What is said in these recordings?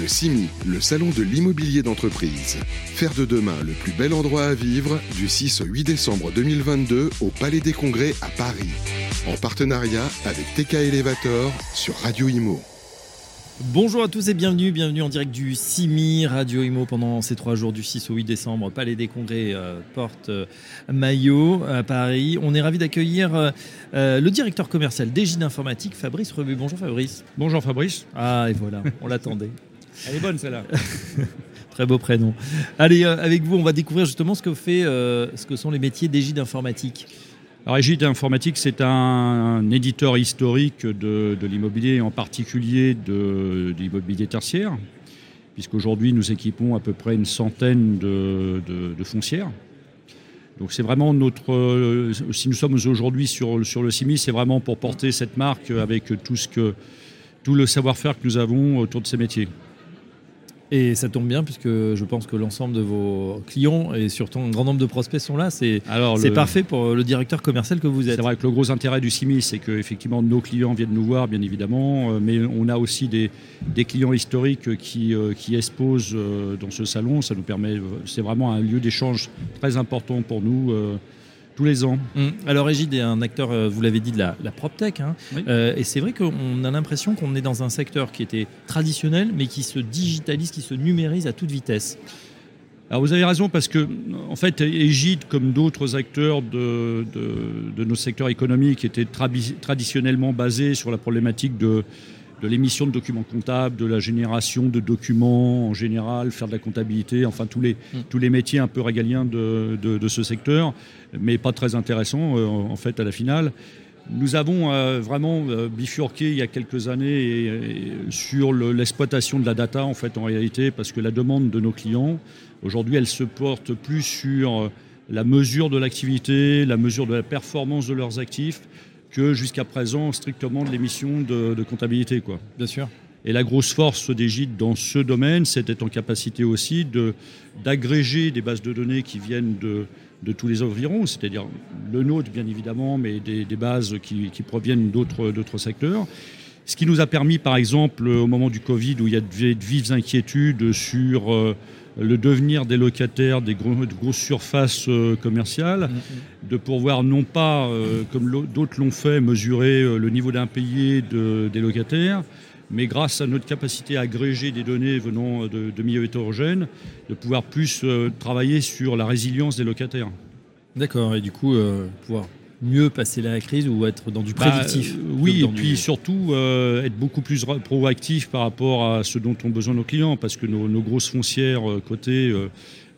Le SIMI, le salon de l'immobilier d'entreprise. Faire de demain le plus bel endroit à vivre du 6 au 8 décembre 2022 au Palais des Congrès à Paris. En partenariat avec TK Elevator sur Radio Imo. Bonjour à tous et bienvenue en direct du SIMI Radio Imo pendant ces 3 jours du 6 au 8 décembre, Palais des Congrès, Porte Maillot à Paris. On est ravis d'accueillir le directeur commercial d'EGIDE Informatique, Fabrice Rebut. Bonjour Fabrice. Bonjour Fabrice. Ah et voilà, on l'attendait. Elle est bonne celle-là. Très beau prénom. Allez, avec vous, on va découvrir justement ce que sont les métiers d'EGIDE Informatique. Alors, EGIDE Informatique, c'est un éditeur historique de l'immobilier, en particulier de l'immobilier tertiaire, puisqu'aujourd'hui, nous équipons à peu près une centaine de foncières. Donc, c'est vraiment si nous sommes aujourd'hui sur le SIMI, c'est vraiment pour porter cette marque avec tout le savoir-faire que nous avons autour de ces métiers. Et ça tombe bien puisque je pense que l'ensemble de vos clients et surtout un grand nombre de prospects sont là. C'est parfait pour le directeur commercial que vous êtes. C'est vrai que le gros intérêt du SIMI, c'est qu'effectivement nos clients viennent nous voir bien évidemment, mais on a aussi des clients historiques qui exposent dans ce salon. Ça nous permet, c'est vraiment un lieu d'échange très important pour nous. Tous les ans. Alors EGIDE est un acteur, vous l'avez dit, de la proptech. Hein. Oui. Et c'est vrai qu'on a l'impression qu'on est dans un secteur qui était traditionnel, mais qui se digitalise, qui se numérise à toute vitesse. Alors vous avez raison, parce que en fait, EGIDE, comme d'autres acteurs de nos secteurs économiques, était traditionnellement basé sur la problématique de l'émission de documents comptables, de la génération de documents en général, faire de la comptabilité, enfin tous les métiers un peu régaliens de ce secteur, mais pas très intéressants en fait à la finale. Nous avons vraiment bifurqué il y a quelques années sur l'exploitation de la data en fait en réalité, parce que la demande de nos clients, aujourd'hui elle se porte plus sur la mesure de l'activité, la mesure de la performance de leurs actifs, que jusqu'à présent strictement de l'émission de comptabilité, quoi. Bien sûr. Et la grosse force d'EGIDE dans ce domaine, c'est d'être en capacité aussi d'agréger des bases de données qui viennent de tous les environs, c'est-à-dire le nôtre bien évidemment, mais des bases qui proviennent d'autres secteurs. Ce qui nous a permis par exemple au moment du Covid, où il y a de vives inquiétudes sur le devenir des locataires de grosses surfaces commerciales, de pouvoir non pas, comme d'autres l'ont fait, mesurer le niveau d'impayé des locataires, mais grâce à notre capacité à agréger des données venant de milieux hétérogènes, de pouvoir plus travailler sur la résilience des locataires. D'accord, et du coup, pouvoir mieux passer la crise ou être dans du prédictif. Oui, et puis surtout être beaucoup plus proactif par rapport à ce dont ont besoin nos clients, parce que nos grosses foncières cotées,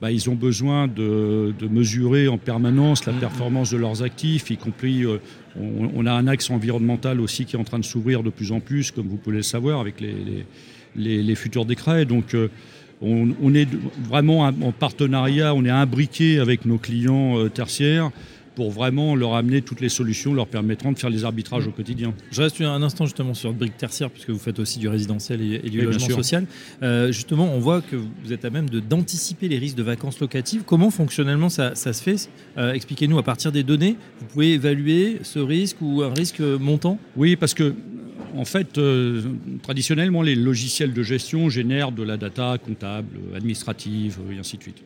ils ont besoin de mesurer en permanence la performance de leurs actifs, y compris on a un axe environnemental aussi qui est en train de s'ouvrir de plus en plus, comme vous pouvez le savoir, avec les futurs décrets. Donc on est vraiment en partenariat, on est imbriqué avec nos clients tertiaires, pour vraiment leur amener toutes les solutions leur permettant de faire les arbitrages au quotidien. Je reste un instant justement sur le brique tertiaire, puisque vous faites aussi du résidentiel et du logement social. Justement, on voit que vous êtes à même d'anticiper les risques de vacances locatives. Comment fonctionnellement ça se fait ? Expliquez-nous, à partir des données, vous pouvez évaluer ce risque ou un risque montant ? Oui, parce que en fait, traditionnellement, les logiciels de gestion génèrent de la data comptable, administrative, et ainsi de suite.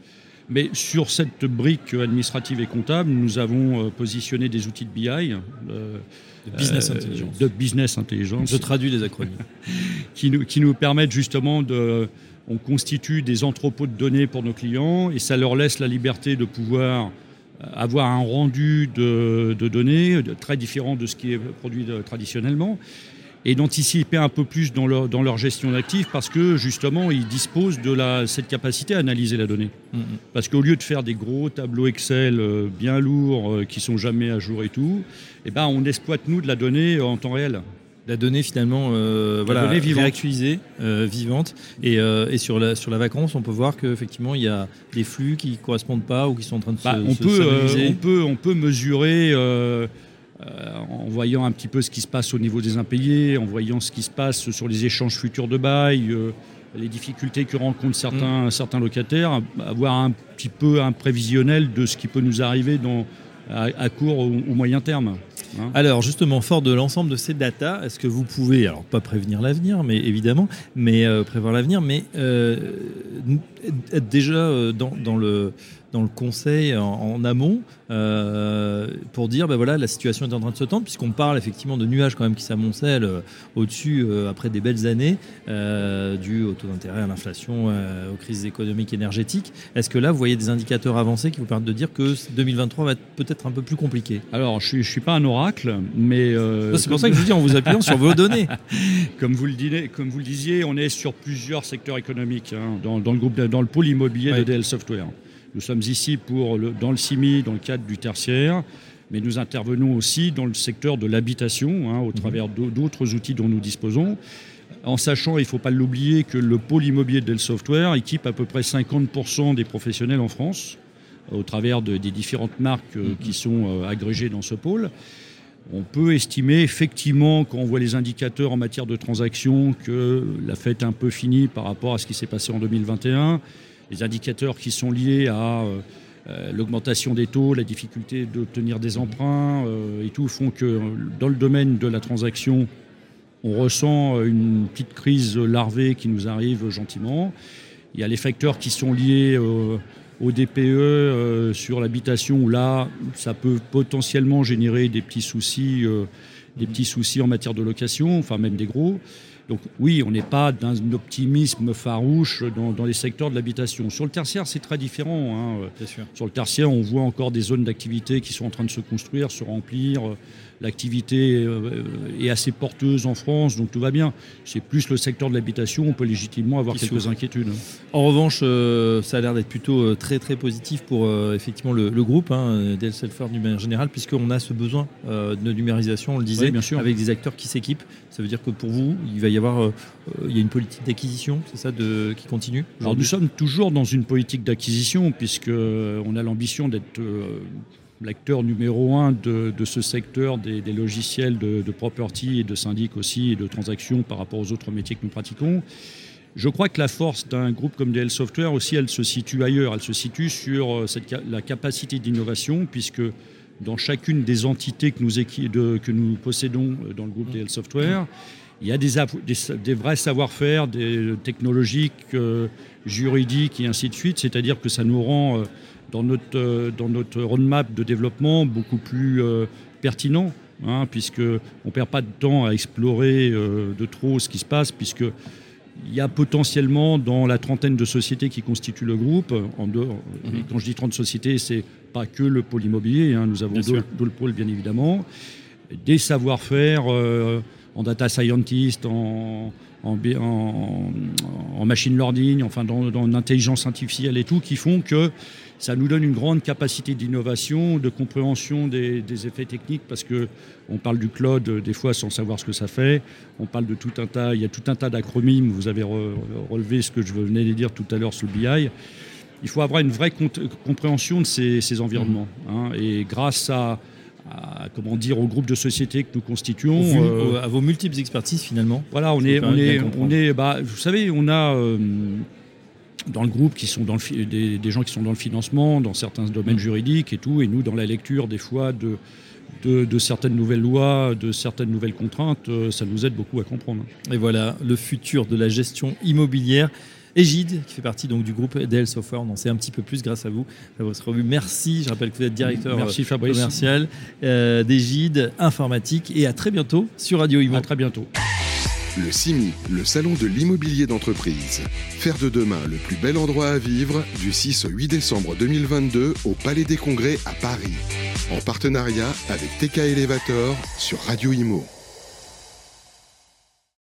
Mais sur cette brique administrative et comptable, nous avons positionné des outils de BI, de business intelligence. Je traduis les acronymes. qui nous permettent justement on constitue des entrepôts de données pour nos clients et ça leur laisse la liberté de pouvoir avoir un rendu de données très différent de ce qui est produit traditionnellement, et d'anticiper un peu plus dans leur gestion d'actifs, parce que justement ils disposent de cette capacité à analyser la donnée. Parce qu'au lieu de faire des gros tableaux Excel bien lourds qui sont jamais à jour et tout, on exploite nous de la donnée en temps réel. La donnée finalement réactualisée, vivante. Et sur la vacance, on peut voir qu'effectivement, il y a des flux qui ne correspondent pas ou qui sont en train de s'analyser. On peut mesurer... en voyant un petit peu ce qui se passe au niveau des impayés, en voyant ce qui se passe sur les échanges futurs de bail, les difficultés que rencontrent certains locataires, avoir un petit peu un prévisionnel de ce qui peut nous arriver à court ou moyen terme. Hein. Alors justement, fort de l'ensemble de ces datas, est-ce que vous pouvez, alors pas prévenir l'avenir, mais évidemment, mais prévoir l'avenir, mais déjà dans le conseil en amont pour dire ben voilà, la situation est en train de se tendre, puisqu'on parle effectivement de nuages quand même qui s'amoncellent au-dessus après des belles années dues au taux d'intérêt, à l'inflation, aux crises économiques, énergétiques. Est-ce que là vous voyez des indicateurs avancés qui vous permettent de dire que 2023 va être peut-être un peu plus compliqué? Alors je suis pas un oracle, mais c'est pour ça que je vous dis en vous appuyant sur vos données. Comme vous le disiez, on est sur plusieurs secteurs économiques hein, dans le pôle immobilier de DL Software. Nous sommes ici dans le SIMI, dans le cadre du tertiaire, mais nous intervenons aussi dans le secteur de l'habitation, hein, au travers d'autres outils dont nous disposons, en sachant, il ne faut pas l'oublier, que le pôle immobilier de DL Software équipe à peu près 50% des professionnels en France, au travers des différentes marques qui sont agrégées dans ce pôle. On peut estimer effectivement, quand on voit les indicateurs en matière de transactions, que la fête est un peu finie par rapport à ce qui s'est passé en 2021. Les indicateurs qui sont liés à l'augmentation des taux, la difficulté d'obtenir des emprunts et tout font que dans le domaine de la transaction, on ressent une petite crise larvée qui nous arrive gentiment. Il y a les facteurs qui sont liés au DPE sur l'habitation, où là, ça peut potentiellement générer des petits soucis en matière de location, enfin même des gros. Donc oui, on n'est pas dans un optimisme farouche dans les secteurs de l'habitation. Sur le tertiaire, c'est très différent. Hein. C'est sûr. Sur le tertiaire, on voit encore des zones d'activité qui sont en train de se construire, se remplir. L'activité est assez porteuse en France, donc tout va bien. C'est plus le secteur de l'habitation, on peut légitimement avoir quelques inquiétudes. En revanche, ça a l'air d'être plutôt très très positif pour effectivement le groupe, hein, DL Software d'une manière générale, puisqu'on a ce besoin de numérisation, on le disait, oui, bien sûr, avec des acteurs qui s'équipent. Ça veut dire que pour vous, il va y avoir il y a une politique d'acquisition, c'est ça, qui continue aujourd'hui. Alors nous sommes toujours dans une politique d'acquisition, puisqu'on a l'ambition d'être l'acteur numéro un de ce secteur des logiciels de property et de syndic aussi, et de transactions par rapport aux autres métiers que nous pratiquons. Je crois que la force d'un groupe comme DL Software aussi, elle se situe ailleurs. Elle se situe sur la capacité d'innovation, puisque dans chacune des entités que nous possédons dans le groupe DL Software, il y a des vrais savoir-faire, des technologiques, juridiques et ainsi de suite. C'est-à-dire que ça nous rend, dans notre roadmap de développement, beaucoup plus pertinent, hein, puisqu'on ne perd pas de temps à explorer de trop ce qui se passe, puisqu'il y a potentiellement dans la trentaine de sociétés qui constituent le groupe, et quand je dis 30 sociétés, ce n'est pas que le pôle immobilier, hein, nous avons d'autres pôles bien évidemment, des savoir-faire en data scientist, en machine learning, enfin dans l'intelligence artificielle et tout, qui font que ça nous donne une grande capacité d'innovation, de compréhension des effets techniques, parce qu'on parle du cloud des fois sans savoir ce que ça fait. On parle de il y a tout un tas d'acronymes, vous avez relevé ce que je venais de dire tout à l'heure sous le BI. Il faut avoir une vraie compréhension de ces environnements. Hein, et grâce au groupe de sociétés que nous constituons, à vos multiples expertises finalement. Voilà, vous savez, on a dans le groupe qui sont des gens qui sont dans le financement, dans certains domaines juridiques et tout, et nous dans la lecture des fois de certaines nouvelles lois, de certaines nouvelles contraintes, ça nous aide beaucoup à comprendre. Et voilà, le futur de la gestion immobilière. EGIDE, qui fait partie donc du groupe DL Software, on en sait un petit peu plus grâce à vous, Fabrice Rebut. Merci, je rappelle que vous êtes directeur commercial d'EGIDE Informatique, et à très bientôt sur Radio Imo. À très bientôt. Le SIMI, le salon de l'immobilier d'entreprise. Faire de demain le plus bel endroit à vivre, du 6 au 8 décembre 2022 au Palais des Congrès à Paris. En partenariat avec TK Elevator sur Radio Imo.